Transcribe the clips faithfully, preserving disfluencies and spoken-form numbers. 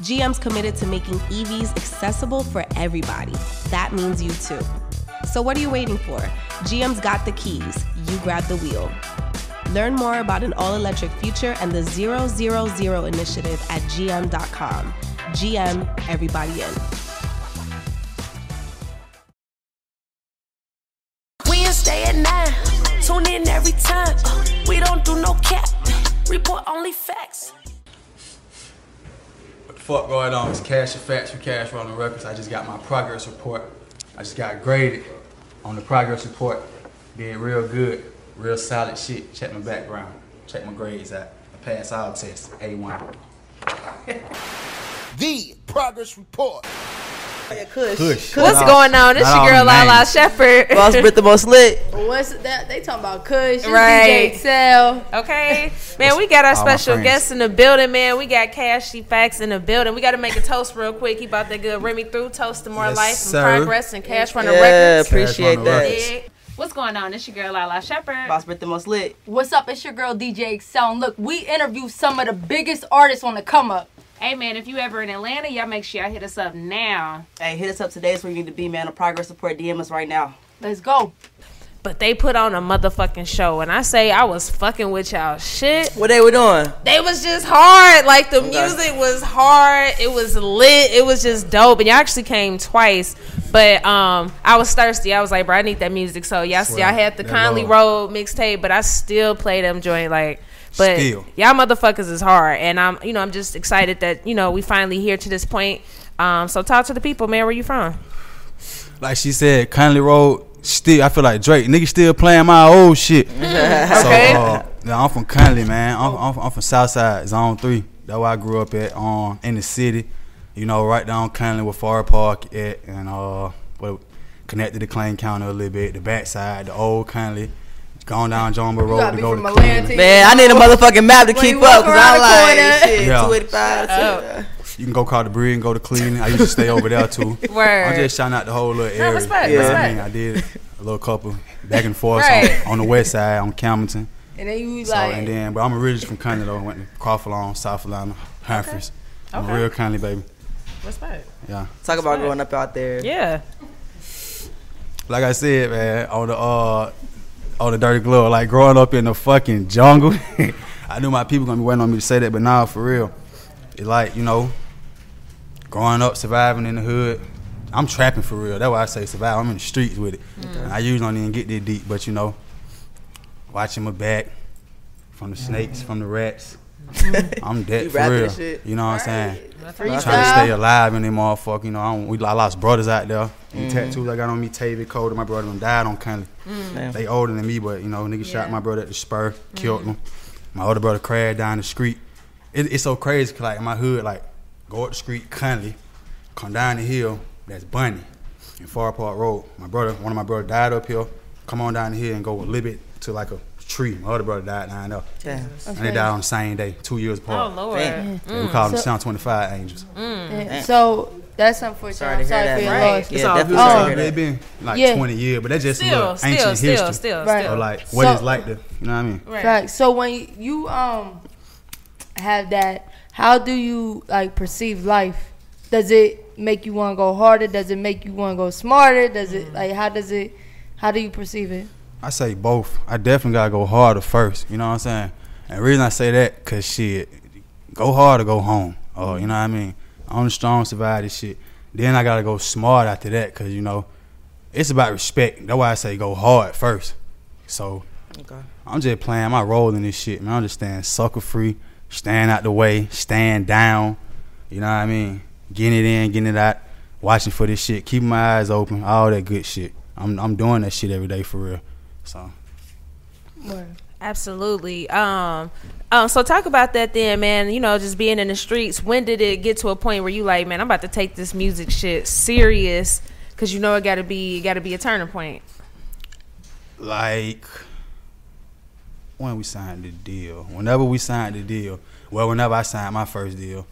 G M's committed to making E Vs accessible for everybody. That means you too. So what are you waiting for? G M's got the keys. You grab the wheel. Learn more about an all-electric future and the zero zero zero initiative at G M dot com. G M, everybody in. Stay at nine. Tune in every time. We don't do no cap. Report only facts. What the fuck going on? It's Cashy Facts from Cash Runner Records. I just got my progress report. I just got graded on the progress report. Did real good. Real solid shit. Check my background. Check my grades out. I passed all tests. A one. The progress report. Kush. Kush. What's no, going on? It's no, your girl Lila no. Shepard. Boss Britt the Most Lit. What's that? They talking about Kush. Right. D J Excel. Okay. Man, we got our special guests in the building, man. We got Cashy Facts in the building. We got to make a toast real quick. Keep out that good Remy through. Toast to more yes, life sir. and progress and Cash Runner yeah, Records. Appreciate Cash that. Yeah. What's going on? It's your girl Lila Shepard. Boss Britt the Most Lit. What's up? It's your girl D J Excel. And look, we interview some of the biggest artists on the come up. Hey, man, if you ever in Atlanta, y'all make sure y'all hit us up now. Hey, hit us up today. It's where you need to be, man. The Progress Report, D M us right now. Let's go. But they put on a motherfucking show, and I say I was fucking with y'all shit. What they were doing? They was just hard. Like, the okay. music was hard. It was lit. It was just dope. And y'all actually came twice, but um, I was thirsty. I was like, bro, I need that music. So y'all see, I had the They're Conley Road mixtape, but I still play them joint, like... But Still. y'all motherfuckers is hard, and I'm, you know, I'm just excited that you know we finally here to this point. Um, so talk to the people, man. Where you from? Like she said, Kindly Road. Still, I feel like Drake niggas still playing my old shit. okay. So, uh, yeah, I'm from Kindly, man. I'm, I'm, I'm from Southside, Zone three. That's where I grew up at, um, in the city. You know, right down Kindly with Forest Park at, and uh, well, connected to Clayton County a little bit. The backside, the old Kindly. Going down John Boy Road to go to Atlanta. Man, I need a motherfucking map to keep up because I like shit. Yeah. two eighty-five Oh. You can go call the bridge and go to Cleveland. I used to stay over there too. Word. I'm just shouting out the whole little area. No, respect, you know respect. what I mean? I did a little couple back and forth right. on, on the west side on Camilton. And then you so, like. And then, but I'm originally from Conley though. Went to Crawford Lawn, South Carolina, Humphreys. Okay. I'm okay. a real Conley baby. Respect. Yeah. Talk about respect. growing up out there. Yeah. Like I said, man, on the uh. Oh, the dirty glove. Like, growing up in the fucking jungle, I knew my people going to be waiting on me to say that, but nah, for real. It's like, you know, growing up, surviving in the hood. I'm trapping for real. That's why I say survive. I'm in the streets with it. Mm. I usually don't even get that deep, but, you know, watching my back from the snakes, mm. from the rats. Mm-hmm. I'm dead for real. Shit. You know what right. I'm saying? I'm trying to stay alive in them motherfucker. You know, I, don't, we, I lost brothers out there. Mm. The tattoos I got on me, Tavy Cole, my brother, them died on Conley. Mm. They older than me, but you know, niggas yeah. shot my brother at the spur, killed mm. him. My older brother crashed down the street. It, it's so crazy, cause like in my hood, like go up the street, Conley, come down the hill, that's Bunny, and Far Park Road. My brother, one of my brother died up here. Come on down the hill and go a little bit to like a tree. My other brother died down there. Damn. Okay. And they died on the same day, two years apart. Oh, Lord. Damn. Mm. We call them so, Sound twenty-five Angels. Mm. So, that's unfortunate. Sorry I'm sorry for your right. loss. Yeah, it's all good. They've been like yeah. twenty years, but that's just still, some ancient still, history. Still, still, right. Or like what so, it's like to, you know what I mean? Right. Like, so, when you, you um have that, how do you like perceive life? Does it make you want to go harder? Does it make you want to go smarter? Does it, like, how does it, how do you perceive it? I say both. I definitely gotta go harder first. You know what I'm saying? And the reason I say that, cause shit, go hard or go home. Oh, you know what I mean? I'm the strong survive this shit. Then I gotta go smart after that, cause you know, it's about respect. That's why I say go hard first. So okay. I'm just playing my role in this shit, man. I'm just staying sucker free, staying out the way, staying down. You know what I mean? Getting it in, getting it out, watching for this shit, keeping my eyes open, all that good shit. I'm I'm doing that shit every day for real. So, absolutely. Um, um, so talk about that then, man. You know, just being in the streets. When did it get to a point where you like, man, I'm about to take this music shit serious? Cause you know it gotta be, it gotta be a turning point. Like when we signed the deal, whenever we signed the deal, well, whenever I signed my first deal,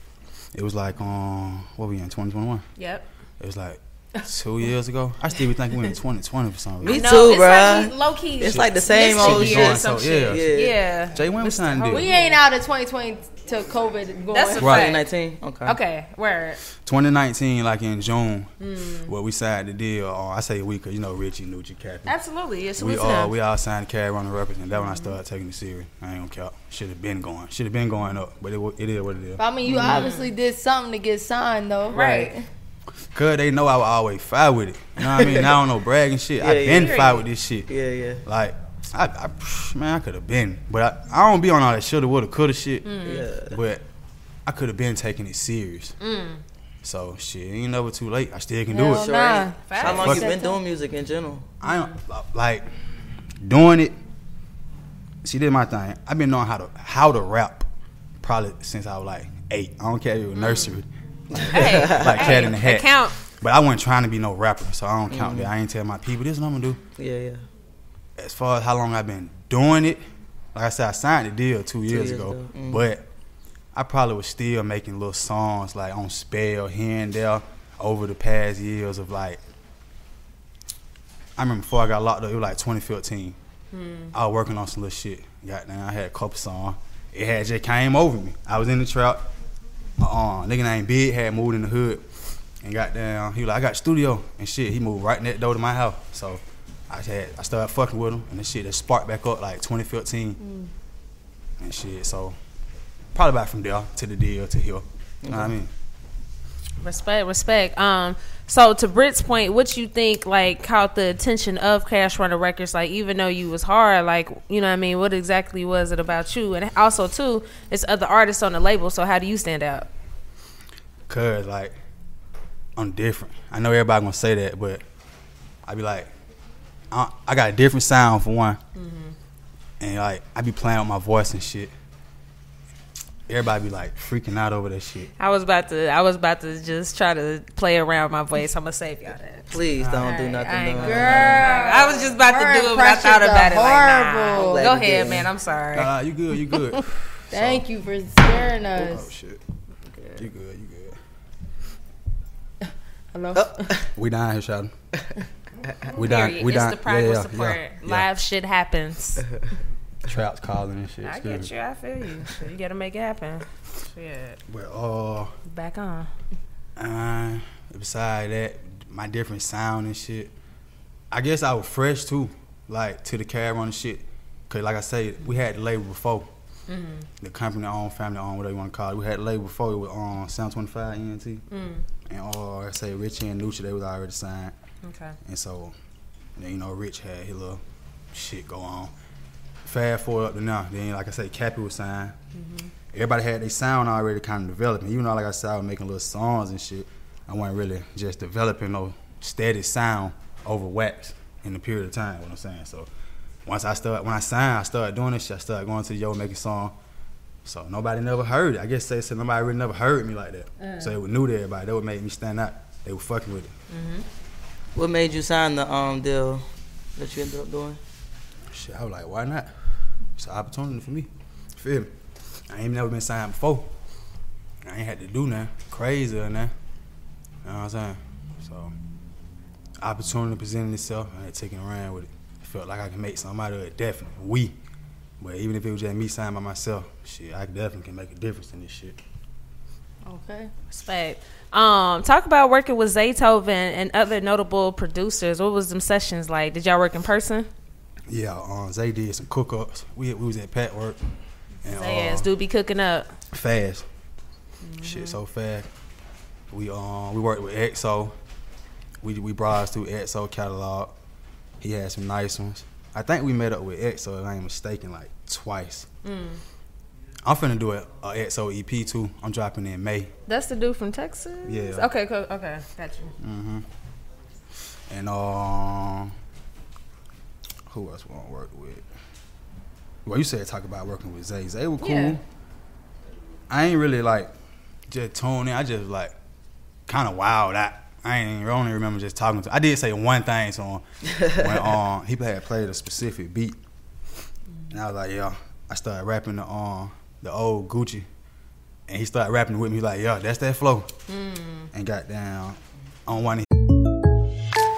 it was like um, what were we in twenty twenty-one? Yep. It was like two years ago. I still be thinking we were in twenty twenty for some reason. Me too, bro. Like low key, it's like the same old year. So, yeah. yeah, yeah. Jay, when we signed the deal? We ain't out of twenty twenty till COVID. Going. That's right. twenty nineteen. Okay. Okay. Where? twenty nineteen, like in June, mm. where we signed the deal. Uh, I say we, cause you know Richie, Nucci, Cappy. Absolutely. Yes, we all uh, we all signed Cash Runner Records, and that mm-hmm. when I started taking it serious. I ain't gonna cap. Should have been going. Should have been going up, but it it is what it is. But, I mean, you mm-hmm. obviously did something to get signed though, right? right. Cause they know I would always fight with it. You know what I mean? I don't know bragging shit. Yeah, I been yeah. fight with this shit. Yeah, yeah. Like, I, I man, I could have been, but I, I don't be on all that shoulda, woulda, coulda shit. Mm. Yeah. But I could have been taking it serious. Mm. So shit, ain't never too late. I still can Hell do it. Sure nah. How long you been doing music in general? I don't like doing it. See, this my thing. I've been knowing how to how to rap probably since I was like eight. I don't care if it was mm. nursery. Like, hey, like hey, cat in the hat. Count. But I wasn't trying to be no rapper, so I don't count mm-hmm. that. I ain't tell my people this is what I'm gonna do. Yeah, yeah. As far as how long I've been doing it, like I said, I signed the deal two, two years, years ago, ago. Mm-hmm. But I probably was still making little songs like on spell here and there over the past years of like. I remember before I got locked up, it was like twenty fifteen. Mm. I was working on some little shit. Goddamn, I had a couple songs. It had just came over me. I was in the trap. Uh, nigga named Big had moved in the hood and got down. He was like, I got studio and shit. He moved right next door to my house. So I had I started fucking with him and this shit that sparked back up like twenty fifteen mm. and shit. So probably about from there to the deal to here. Mm-hmm. You know what I mean? Respect, respect. Um, so to Britt's point, what you think like caught the attention of Cash Runner Records? Like even though you was hard, like you know what I mean, what exactly was it about you? And also too, it's other artists on the label. So how do you stand out? Cause like I'm different. I know everybody gonna say that, but I be like, I, I got a different sound for one, mm-hmm. and like I be playing with my voice and shit. Everybody be like freaking out over that shit. I was about to, I was about to just try to play around my voice. I'm gonna save y'all that. Please don't right, do nothing. Right, no. Girl, I was just about Her to do it, but I thought about horrible. it. Like, nah, go ahead, man. I'm sorry. Uh, you good? You good? so, Thank you for scaring us. Oh shit. Good. You good? You good? Hello. Oh. We down here, shouting. We down. We down. It's the progress report. Yeah, yeah, yeah. Live yeah. shit happens. Traps calling and shit. I get you. I feel you. So you gotta make it happen. Shit. But uh, back on. Uh, beside that, my different sound and shit. I guess I was fresh too, like to the cab on the shit. Cause like I said, we had the label before. Mm-hmm. The company owned, family owned, whatever you want to call it. We had the label before. It was on um, Sound twenty-five E N T. Mm. And or uh, say Richie and Nucci, they was already signed. Okay. And so, and then, you know, Rich had his little shit go on. Fast forward up to now. Then, like I say, Cappy was signed. Mm-hmm. Everybody had their sound already kind of developing. You know, like I said, I was making little songs and shit. I wasn't really just developing no steady sound over wax in a period of time, you know what I'm saying? So once I started, when I signed, I started doing this shit. I started going to the yo, making song. So nobody never heard it. I guess they said nobody really never heard me like that. Uh. So they would knew to everybody. They would make me stand out. They were fucking with it. Mm-hmm. What made you sign the um, deal that you ended up doing? Shit, I was like, why not? It's an opportunity for me. Feel me? I ain't never been signed before. I ain't had to do nothing crazy or nothing. You know what I'm saying? So, opportunity presented itself. I ain't taking around with it. I felt like I can make something out of it, definitely. We. But even if it was just me signed by myself, shit, I definitely can make a difference in this shit. Okay. Respect. Um, talk about working with Zaytoven and other notable producers. What was them sessions like? Did y'all work in person? Yeah, um, Zay did some cook-ups. We we was at Pat work. And, fast, uh, dude be cooking up. Fast. Mm-hmm. Shit, so fast. We um we worked with X O. We we browsed through X O catalog. He had some nice ones. I think we met up with X O, if I ain't mistaken, like twice. Mm. I'm finna do a, a X O E P too. I'm dropping in May. That's the dude from Texas? Yeah. Okay, cool. Okay, got you. Mm-hmm. And um... who else we want to work with? Well, you said talk about working with Zay. Zay was cool. Yeah. I ain't really like just tuned in. I just like kind of wild out. I ain't I only remember just talking to. I did say one thing to him when um he had played a specific beat, and I was like, yo, I started rapping the um the old Gucci, and he started rapping with me. He like, yo, that's that flow, mm. and got down on one.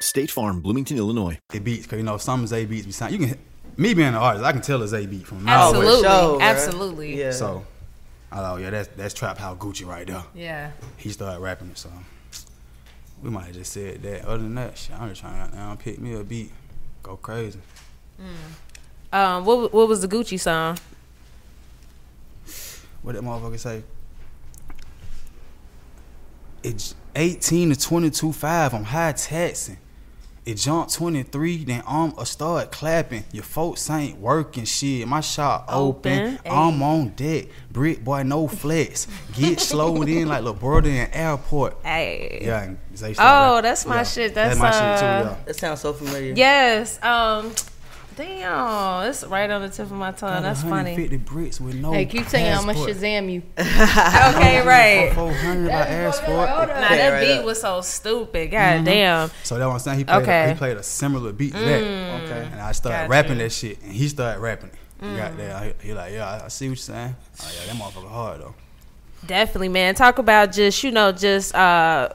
State Farm, Bloomington, Illinois. It beats, because you know, some Zay beats be sound. You can, me being an artist, I can tell a Zay beat from now. Absolutely. Show, Absolutely. Yeah. So. I thought, yeah, that's that's Trap House Gucci right there. Yeah. He started rapping it, so we might have just said that. Other than that, shit, I'm just trying to now pick me a beat, go crazy. Mm. Um, what what was the Gucci song? What that motherfucker say? It's eighteen to twenty-two five. I'm high taxing. It jumped twenty-three, then I'm um, a start clapping. Your folks ain't working shit. My shop open. open. I'm on deck. Brick boy, no flex. Get slowed in like little brother in airport. Hey. Yeah. They oh, that's my yeah. shit. That's, that's my uh, shit too. Yeah. That sounds so familiar. Yes. Um. Damn, it's right on the tip of my tongue. That's funny. fifty bricks with no hey, keep saying I'm gonna Shazam you. Okay, right. four hundred by Airsport. Nah, that beat was so stupid. God mm-hmm. damn. So that one time he played, okay. a, he played a similar beat to mm. that. Okay. And I started gotcha. rapping that shit, and he started rapping it. Mm. He got there. He, he like, yeah, I see what you're saying. Oh yeah, that motherfucker hard though. Definitely, man. Talk about just you know just. uh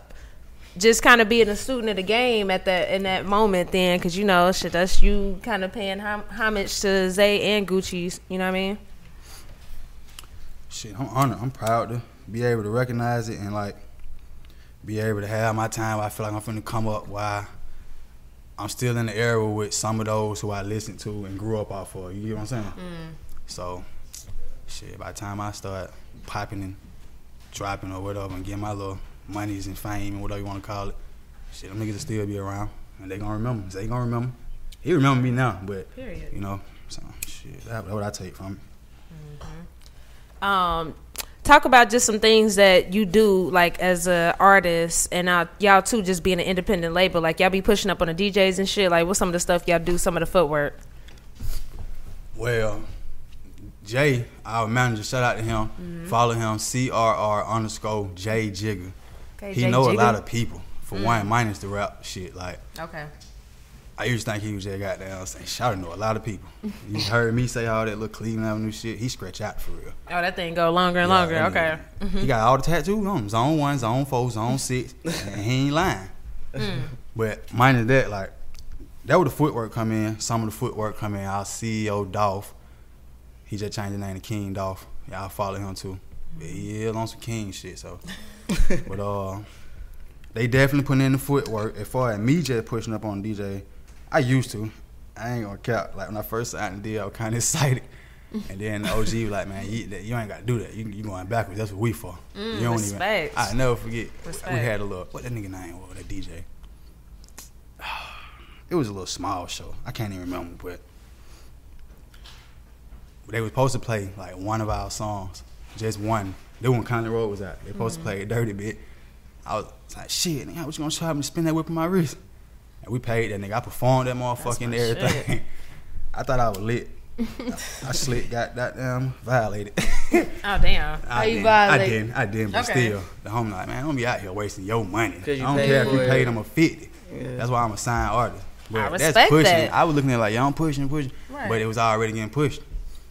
Just kind of being a student of the game at that in that moment, then, because you know, shit, that's you kind of paying hom- homage to Zay and Gucci's. You know what I mean? Shit, I'm honored. I'm proud to be able to recognize it and like be able to have my time. Where I feel like I'm finna come up. Why I'm still in the era with some of those who I listened to and grew up off of. You get what I'm saying? Mm. So, shit, by the time I start popping and dropping or whatever and getting my little monies and fame and whatever you want to call it, shit, them niggas will still be around, and they gonna remember. They gonna remember. He remember me now, but period. You know, so shit, that's what I take from it. Mm-hmm. Um, talk about just some things that you do, like as an artist, and uh, y'all too, just being an independent label. Like y'all be pushing up on the D Js and shit. Like what's some of the stuff y'all do? Some of the footwork. Well, Jay, our manager, shout out to him. Mm-hmm. Follow him, C R R underscore J Jigger. Okay, he Jay know Jigga. A lot of people, for mm. one, minus the rap shit. Like, okay. I used to think he was just goddamn saying, shout out to a lot of people. You heard me say all that little Cleveland Avenue shit. He stretch out for real. Oh, that thing go longer and yeah, longer. Okay. Mm-hmm. He got all the tattoos on him. Zone one, zone four, zone six. And he ain't lying. Mm. But minus that, like, that would the footwork come in. Some of the footwork come in. Our C E O, Dolph, he just changed the name to King Dolph. Y'all yeah, follow him too. But he is on some King shit, so. But uh, they definitely putting in the footwork. As far as me just pushing up on D J, I used to. I ain't gonna cap. Like when I first signed the deal, I was kind of excited. And then the O G was like, man, you, you ain't gotta do that. You, you going backwards. That's what we for. Mm, you don't respect. Even. I never forget. Respect. We had a little. What that nigga name was? That D J. It was a little small show. I can't even remember, but they was supposed to play like one of our songs, just one. They when Conley Road was out. They supposed mm-hmm. to play a dirty bit. I was like, shit, nigga, what you gonna try me to spin that whip on my wrist? And we paid that nigga. I performed that motherfucker and everything. Shit. I thought I was lit. I slick got goddamn violated. Oh damn! I How you didn't, violated? I didn't. I didn't. But okay. still, the homie like, man, don't be out here wasting your money. You I don't care if you paid him a fifty. Yeah. That's why I'm a signed artist. But I respect that's pushing. That. I was looking at like, y'all pushing, pushing, right. But it was already getting pushed.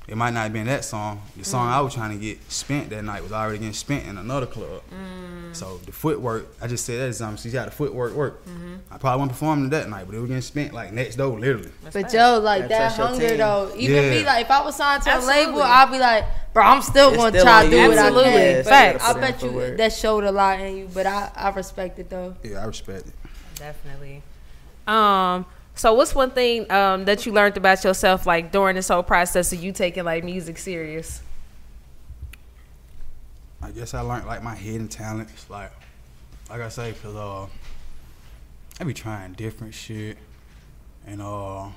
It might not have been that song. The song mm. I was trying to get spent that night was already getting spent in another club. Mm. So the footwork, I just said that is something. She's got the footwork work. Mm-hmm. I probably wasn't performing that night, but it was getting spent like next door, literally. That's but nice. Joe, like that's that hunger though. Even yeah. me, like if I was signed to Absolutely. a label, I'd be like, bro, I'm still going to try to do what I can. Facts. I bet you footwork. That showed a lot in you, but I, I respect it though. Yeah, I respect it. Definitely. Um. So what's one thing um, that you learned about yourself, like during this whole process of you taking like music serious? I guess I learned like my hidden talents, like like I say, cause uh, I be trying different shit. And uh,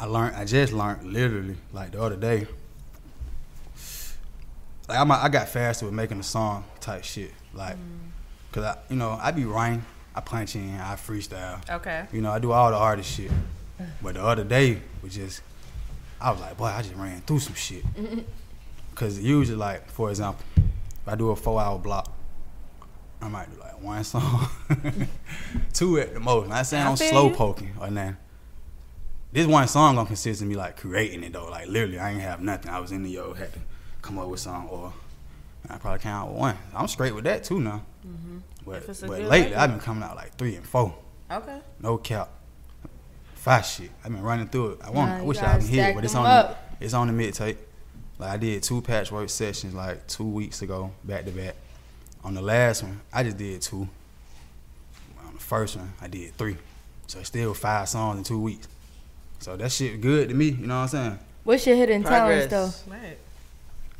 I learned, I just learned literally, like the other day. Like I'm, I got faster with making a song type shit. Like, mm. cause I, you know, I be writing, I punch in, I freestyle. Okay. You know, I do all the artist shit. But the other day was just, I was like, boy, I just ran through some shit. Cause usually, like, for example, if I do a four hour block, I might do like one song, two at the most. Not saying I'm slow poking or nothing. This one song gonna consist of me like creating it though. Like literally, I ain't have nothing. I was in the yo, had to come up with something, or I probably count one. I'm straight with that too now. Mm-hmm. But, but lately, I've been coming out like three and four. Okay. No cap. Five shit. I've been running through it. I want. Nah, I wish I hadn't hit it, but it's on. The, it's on the mid tape. Like I did two patchwork sessions like two weeks ago, back to back. On the last one, I just did two. On the first one, I did three. So still five songs in two weeks. So that shit good to me, you know what I'm saying? What's your hidden talents though? Right.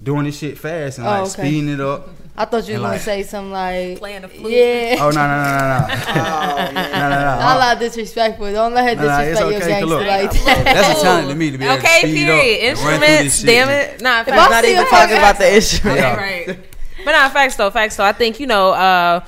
Doing this shit fast and oh, like okay. speeding it up. I thought you were gonna like, say something like playing the flute. Yeah. Oh no no no no no. oh, no no no. Not a lot disrespectful. Don't let her disrespect nah, nah, okay, your gangster like that. That's a talent to me to be able okay, to speed period. Up. Okay, period. Instruments, damn it. Nah, I'm not even talking about the instrument. Yeah. Right. But no, facts though, facts though. I think, you know, uh,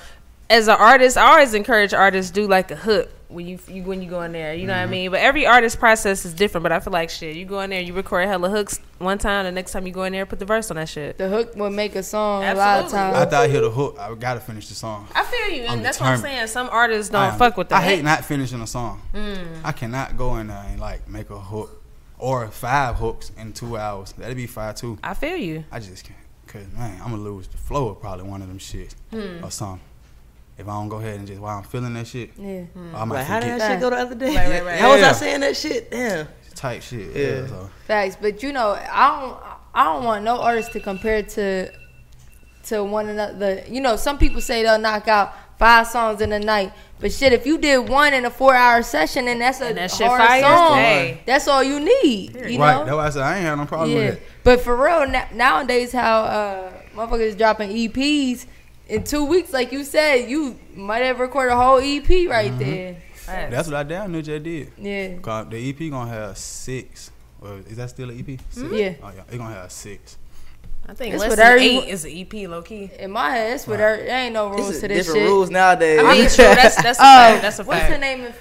as an artist, I always encourage artists do like a hook when you, you when you go in there. You know mm-hmm. what I mean? But every artist process is different. But I feel like shit, you go in there, you record hella hooks one time. The next time you go in there, put the verse on that shit. The hook will make a song Absolutely. A lot of times. After I hit a hook, I gotta finish the song. I feel you, and I'm that's determined. What I'm saying. Some artists don't am, fuck with that. I hate not finishing a song. Mm. I cannot go in there and like make a hook or five hooks in two hours. That'd be five too. I feel you. I just can't. Cause man, I'm gonna lose the flow of probably one of them shit hmm. or something. If I don't go ahead and just while I'm feeling that shit, yeah. Hmm. I might like, how did that shit go the other day? Right, right, right. How yeah. was I saying that shit? Damn, type shit. Yeah, yeah so. Facts. But you know, I don't, I don't want no artist to compare to, to one another. You know, some people say they'll knock out five songs in a night, but shit, if you did one in a four-hour session, then that's a that hard fire. Song. Hey. That's all you need. Period. You know? Right. That's why I said I ain't had no problem yeah. with it. But for real, na- nowadays how uh, motherfuckers dropping E Ps in two weeks, like you said, you might have recorded a whole E P right mm-hmm. there. Right. That's what I damn near just did. Yeah. Cause the E P gonna have six. Well, is that still an E P? Six? Mm-hmm. Yeah. Oh yeah, it gonna have six. I think it's less than eight is an E P, low key. In my head, it's with right. her. There ain't no rules it's to this different shit. Different rules nowadays. I mean, true. That's that's a fact. That's a fact. What's the name of?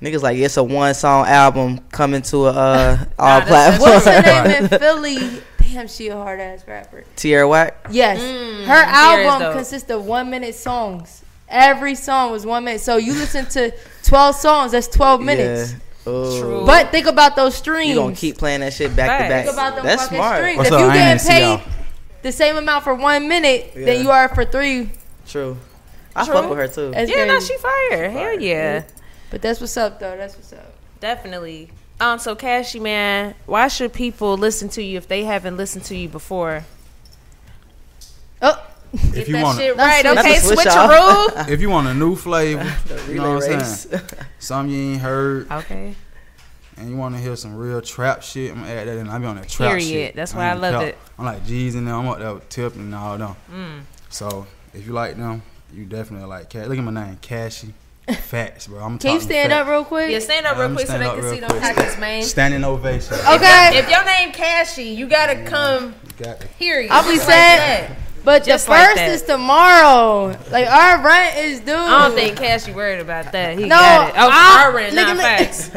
Niggas like, it's a one-song album coming to a uh, all nah, platforms. What's her name in Philly? Damn, she a hard-ass rapper. Tierra Whack? Yes. Mm, her album consists of one-minute songs. Every song was one minute. So you listen to twelve songs, that's twelve minutes. Yeah. True. But think about those streams. You're going to keep playing that shit back right. to back. Think about them that's fucking smart. Streams. What's if you're getting paid the same amount for one minute yeah. than you are for three. True. I True. Fuck with her, too. That's yeah, crazy. No, she fire. Hell yeah. yeah. But that's what's up, though. That's what's up. Definitely. Um. So, Cashy, man, why should people listen to you if they haven't listened to you before? Oh. If Get you that want shit right. Okay, switch a rule. If you want a new flavor, you know what I'm saying? Something you ain't heard. Okay. And you want to hear some real trap shit, I'm going to add that in. I be on that trap Period. Shit. Period. That's why I, I love trap. It. I'm like, G's in there. I'm up there with Tip and all them. Mm. So, if you like them, you definitely like Cashy. Look at my name, Cashy. Facts, bro. I'm Can you stand facts. Up real quick? Yeah, stand up yeah, real quick so they can see them pockets, man. Standing ovation. Okay. If, if your name Cashy, you gotta yeah, come you got here. I'll be saying, but just the first like is tomorrow. Like our rent is due. I don't think Cashy worried about that. He no, got it. Oh, I, our rent, not facts.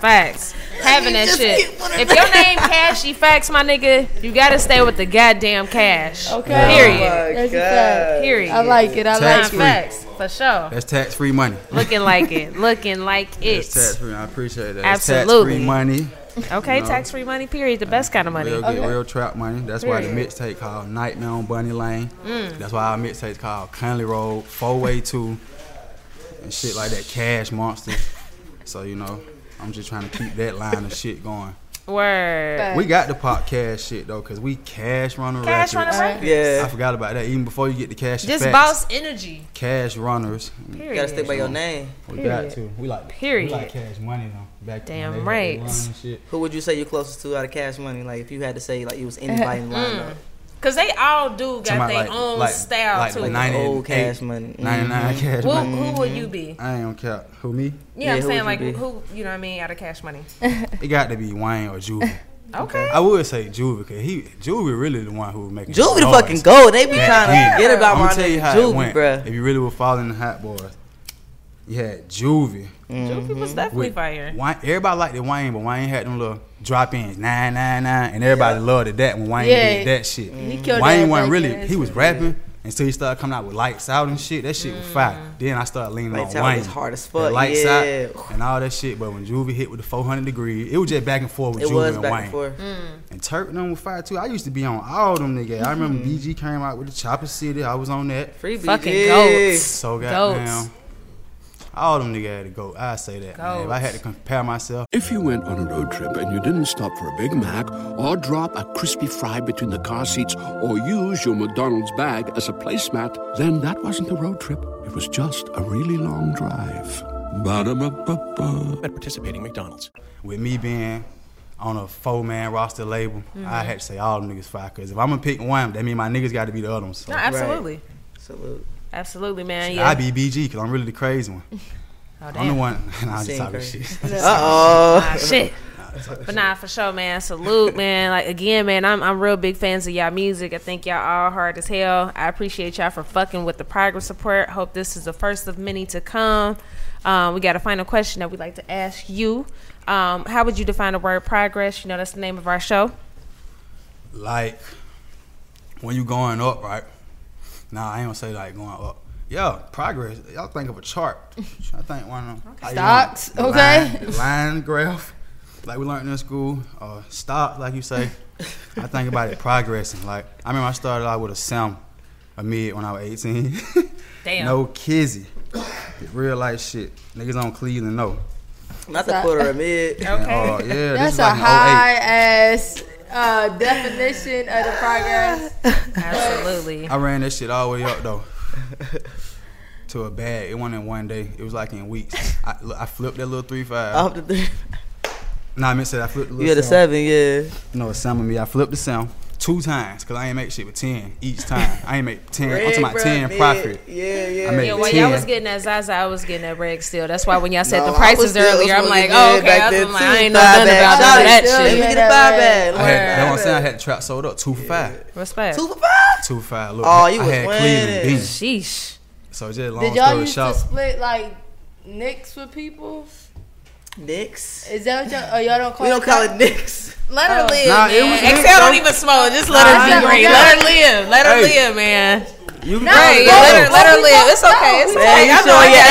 Facts. Having that shit. If your name Cashy Facts, my nigga, you gotta stay with the goddamn cash. Okay. Yeah. Period. Oh God. Period. I like it. I Tax like free. It. Facts. For sure. That's tax-free money. Looking like it. Looking like it. That's tax-free. I appreciate that. Absolutely. Tax-free money. Okay, you know, tax-free money, period. The best kind of money. Real, okay. get real trap money. That's period. Why the mixtape called Nightmare on Bunny Lane. Mm. That's why our mixtape called Kindly Road, four way two, and shit like that, Cash Monster. So, you know, I'm just trying to keep that line of shit going. Word. We got the podcast shit though, cause we Cash Runner Records. Cash Runner Records. Yeah, I forgot about that. Even before you get the Cash, just boss energy. Cash Runners. Period. You gotta stick by your name. We period. Got to. We like. Period. We like Cash Money though. Back damn right. Shit. Who would you say you're closest to out of Cash Money? Like if you had to say like it was anybody in line. Mm. Cause they all do got their like, own like, style like, too. Like ninety old Cash Money, ninety-nine mm-hmm. Cash Money. Who, who would you be? I ain't gonna count. Who me? Yeah, yeah I'm saying like be? Who you know what I mean out of Cash Money. It got to be Wayne or Juvie. Okay. I would say Juvie because he Juvie really the one who would make Juvie the fucking gold. They be yeah. trying to yeah. forget about my nigga Juvie, bruh. If you really were following the Hot Boys, you had Juvie. Mm-hmm. Juvie was definitely with fire. Wayne, everybody liked the Wayne, but Wayne had them little drop ins, nine nine nine, and everybody yeah. loved it that when Wayne yeah. did that shit. Mm-hmm. Wayne wasn't really. He was rapping, and so he started coming out with Lights Out and shit. That shit mm. was fire. Then I started leaning Lights on Wayne. Lights Out was hard as fuck. Lights yeah. Out and all that shit. But when Juvie hit with the four hundred degree, it was just back and forth with it Juvie was and back Wayne. And, forth. Mm. and Turk and them was fire too. I used to be on all them niggas. Mm-hmm. I remember B G came out with the Chopper City. I was on that. Free B G. Fucking yeah. goats. So goddamn. All them niggas had to go. I say that, man. If I had to compare myself. If you went on a road trip and you didn't stop for a Big Mac or drop a crispy fry between the car seats or use your McDonald's bag as a placemat, then that wasn't a road trip. It was just a really long drive. Ba-da-ba-ba-ba. At participating McDonald's. With me being on a four-man roster label, mm-hmm. I had to say all them niggas fire. Because if I'm going to pick one, that means my niggas got to be the other ones. So. No, absolutely. Right. Absolutely. Absolutely, man. Yeah. I be B G because I'm really the crazy one. Oh, damn. I'm the one. Nah, I'm just talking shit. Uh-oh. Nah, shit. But nah, for sure, man. Salute, man. Like, again, man, I'm I'm real big fans of y'all music. I think y'all all hard as hell. I appreciate y'all for fucking with the Progress Report. Hope this is the first of many to come. Um, we got a final question that we'd like to ask you. Um, how would you define the word progress? You know, that's the name of our show. Like, when you going up, right? Nah, I ain't gonna say like going up. Yeah, progress. Y'all think of a chart. I think one of them. Okay. Stocks, know, the okay. Line, the line graph, like we learned in school. Uh, stock, like you say. I think about it progressing. Like, I remember I started out with a sem, a mid when I was eighteen. Damn. No kizzy. Real life shit. Niggas on Cleveland, no. Not the quarter of mid. Okay. And, uh, yeah, that's this a like high ass. Uh, definition of the progress. Absolutely. I ran that shit all the way up though to a bag. It wasn't in one day. It was like in weeks. I, I flipped that little three five. Off the three. Nah, I meant said I flipped the little. You had a seven, yeah. No, it's seven of me. I flipped the sound two times because I ain't make shit with ten each time. I ain't make ten. I'm talking about ten mid. Profit. Yeah, yeah. I made yeah, well, ten. Y'all was getting that Zaza, I was getting that reg still. That's why when y'all said no, the prices earlier, I'm like, oh, okay. I, was like, I ain't know nothing about all that shit. Let me get a five bag. That's what I'm saying. I had the trap sold up two for five. Respect. Two for five. Two for five. Look, oh, you I was had Cleveland Beans. Sheesh. So just long story short. Did y'all used to split like nicks with people? Nicks? Is that what y'all, oh, y'all don't call we it? We don't call it nicks. Let her oh. live, nah, man. Excel don't, don't even smoke. Just let nah, her be great. Let her live. Let her hey. live, man. You can no, hey, yeah, let her, let her live. It's okay. It's man, okay. You showing your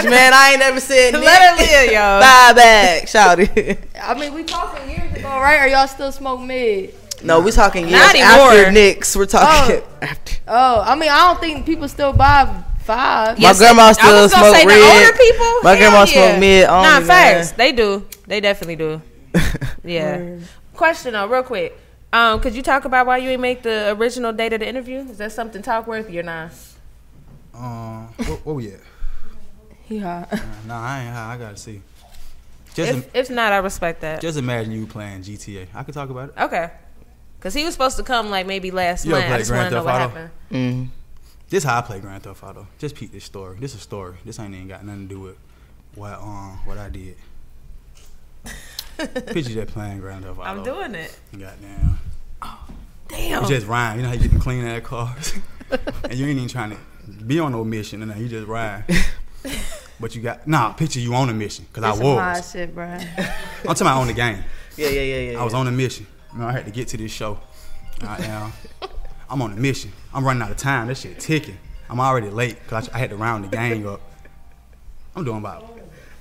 age, I man. I ain't never said nicks. Let her live, y'all. Buy back, shout it. I mean, we talking years ago, right? Or y'all still smoke mid? No, we talking years Not after nicks. We're talking oh. after. Oh, I mean, I don't think people still buy Five. My yes, grandma still smoke red. The older people, my grandma yeah. smoke mid. Only, nah, facts. They do. They definitely do. Yeah. Mm. Question though, real quick. Um, could you talk about why you ain't make the original date of the interview? Is that something talk worthy or not? Um, what, what we at? He hot. Uh, nah, I ain't hot. I gotta see. Just if, im- if not, I respect that. Just imagine you playing G T A. I could talk about it. Okay. Cause he was supposed to come like maybe last month. I just want to know what happened. Mm-hmm. This is how I play Grand Theft Auto. Just peep this story. This is a story. This ain't even got nothing to do with what um what I did. Picture that playing Grand Theft Auto. I'm doing it. Goddamn. Oh, damn. You just rhyme. You know how you get the clean ass cars, and you ain't even trying to be on no mission. And no, you just rhyme. But you got nah. Picture you on a mission because I was. Hard shit, bro. I'm talking about on the game. Yeah, yeah, yeah, yeah. I was yeah. on a mission. You know, I had to get to this show. Right now. I'm on a mission. I'm running out of time. That shit ticking. I'm already late because I, I had to round the gang up. I'm doing about,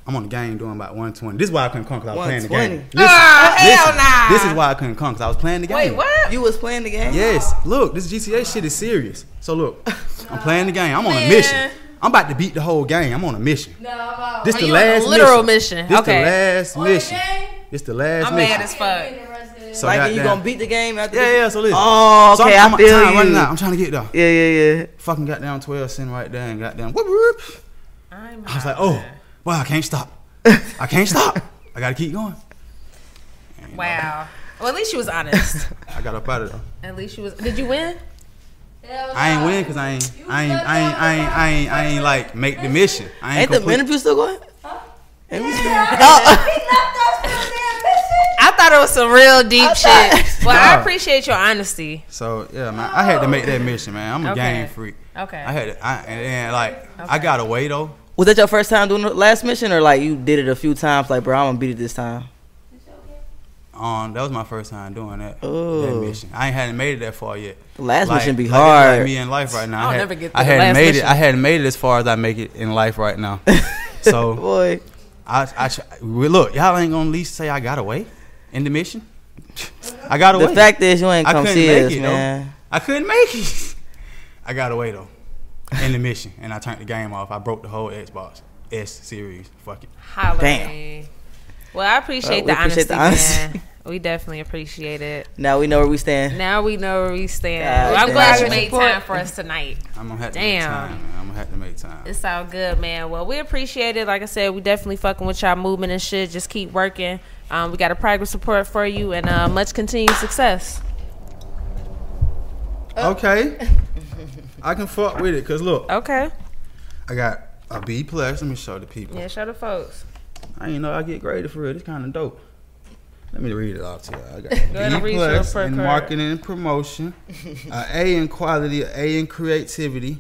I'm on the game doing about one twenty. This is why I couldn't come because I was playing the game. Listen, oh, hell listen, nah. This is why I couldn't come because I was playing the game. Wait, what? You was playing the game? Yes. Look, this G T A shit is serious. So look, I'm playing the game. I'm on a mission. I'm about to beat the whole game. I'm on a mission. No, no. This the last literal mission. mission? This okay. the last on mission. The this the last I'm mission. I'm mad as fuck. So like, you gonna beat the game after yeah, this? Yeah, yeah, so listen. Oh, okay, so I'm, I'm, I feel I'm, trying, you. Out. I'm trying to get there. Yeah, yeah, yeah. Fucking got down twelve, sitting right there and got down. Whoop, whoop. I'm I was like, oh, there. Wow, I can't stop. I can't stop. I gotta keep going. And wow. Well, at least she was honest. I got up out of there. At least she was. Did you win? Hell I ain't win because I ain't, I ain't, I ain't, I ain't, I ain't, I ain't like make the mission. I ain't, ain't complete. The interview still going? Huh? Yeah. Yeah. Oh. I thought it was some real deep shit. Well, no. I appreciate your honesty. So yeah, man, I had to make that mission, man. I'm a okay. game freak. Okay. I had, to, I and, and like okay. I got away though. Was that your first time doing the last mission, or like you did it a few times? Like, bro, I'm gonna beat it this time. Um, that was my first time doing that, that mission. I ain't hadn't made it that far yet. The last like, mission be like hard. Like me in life right now. I'll I had, never get I hadn't made mission. it. I hadn't made it as far as I make it in life right now. So, boy, I, I look, y'all ain't gonna at least say I got away in the mission. I got away. The fact is, you ain't come see us, it, man. Though. I couldn't make it. I got away though in the mission, and I turned the game off. I broke the whole Xbox S series. Fuck it. Holla. Damn. Well, I appreciate, well, we the, appreciate honesty, the honesty, man. We definitely appreciate it. Now we know where we stand. Now we know where we stand. God, well, I'm glad you made support. time for us tonight. I'm gonna have to Damn. make time. Man. I'm gonna have to make time. It's all good, man. Well, we appreciate it. Like I said, we definitely fucking with y'all movement and shit. Just keep working. Um, we got a progress report for you, and uh, much continued success. Oh. Okay, I can fuck with it. Cause look, okay, I got a B plus. Let me show the people. Yeah, show the folks. I didn't know I get graded for it. It's kind of dope. Let me read it off to you. I got a B plus in marketing and promotion, a A in quality, a A in creativity,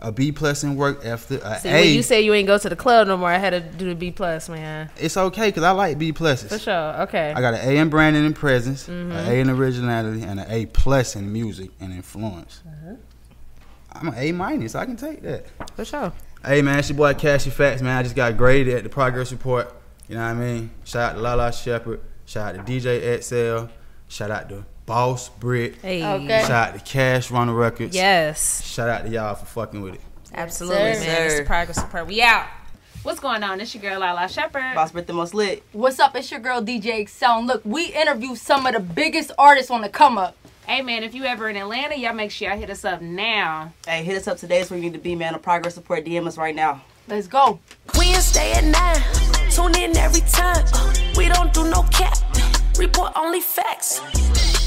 a B plus in work ethic. See, a when you say you ain't go to the club no more, I had to do the B plus, man. It's okay because I like B pluses. For sure. Okay. I got an A in branding and presence, mm-hmm. an A in originality, and an A plus in music and influence. Uh-huh. I'm an A minus. I can take that. For sure. Hey man, it's your boy Cashy Facts, man. I just got graded at the Progress Report. You know what I mean? Shout out to Lila Shepard. Shout out to D J Excel. Shout out to Boss Britt. Hey. Okay. Shout out to Cash Runner Records. Yes. Shout out to y'all for fucking with it. Absolutely, sir, man. Sir. It's the Progress Report. We out. What's going on? It's your girl Lila Shepard. Boss Britt the Most Lit. What's up? It's your girl D J Excel. And look, we interviewed some of the biggest artists on the come up. Hey, man, if you ever in Atlanta, y'all make sure y'all hit us up now. Hey, hit us up today. It's where you need to be, man. The Progress Report, D M us right now. Let's go. Wednesday at nine. Tune in every time. Uh, we don't do no cap. Report only facts.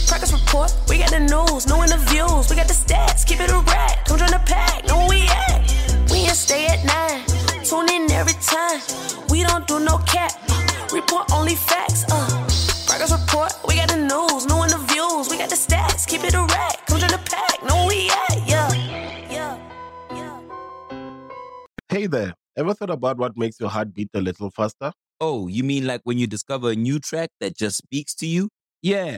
Progress Report, we got the news. New interviews. We got the stats. Keep it a rack. Don't join the pack. Know where we at. Wednesday at nine. Tune in every time. We don't do no cap. Uh, report only facts. Uh. Progress Report, we got the news, new interviews, we got the stats, keep it a rack, come to the pack, know where we at, yeah, yeah, yeah. Hey there, ever thought about what makes your heart beat a little faster? Oh, you mean like when you discover a new track that just speaks to you? Yeah,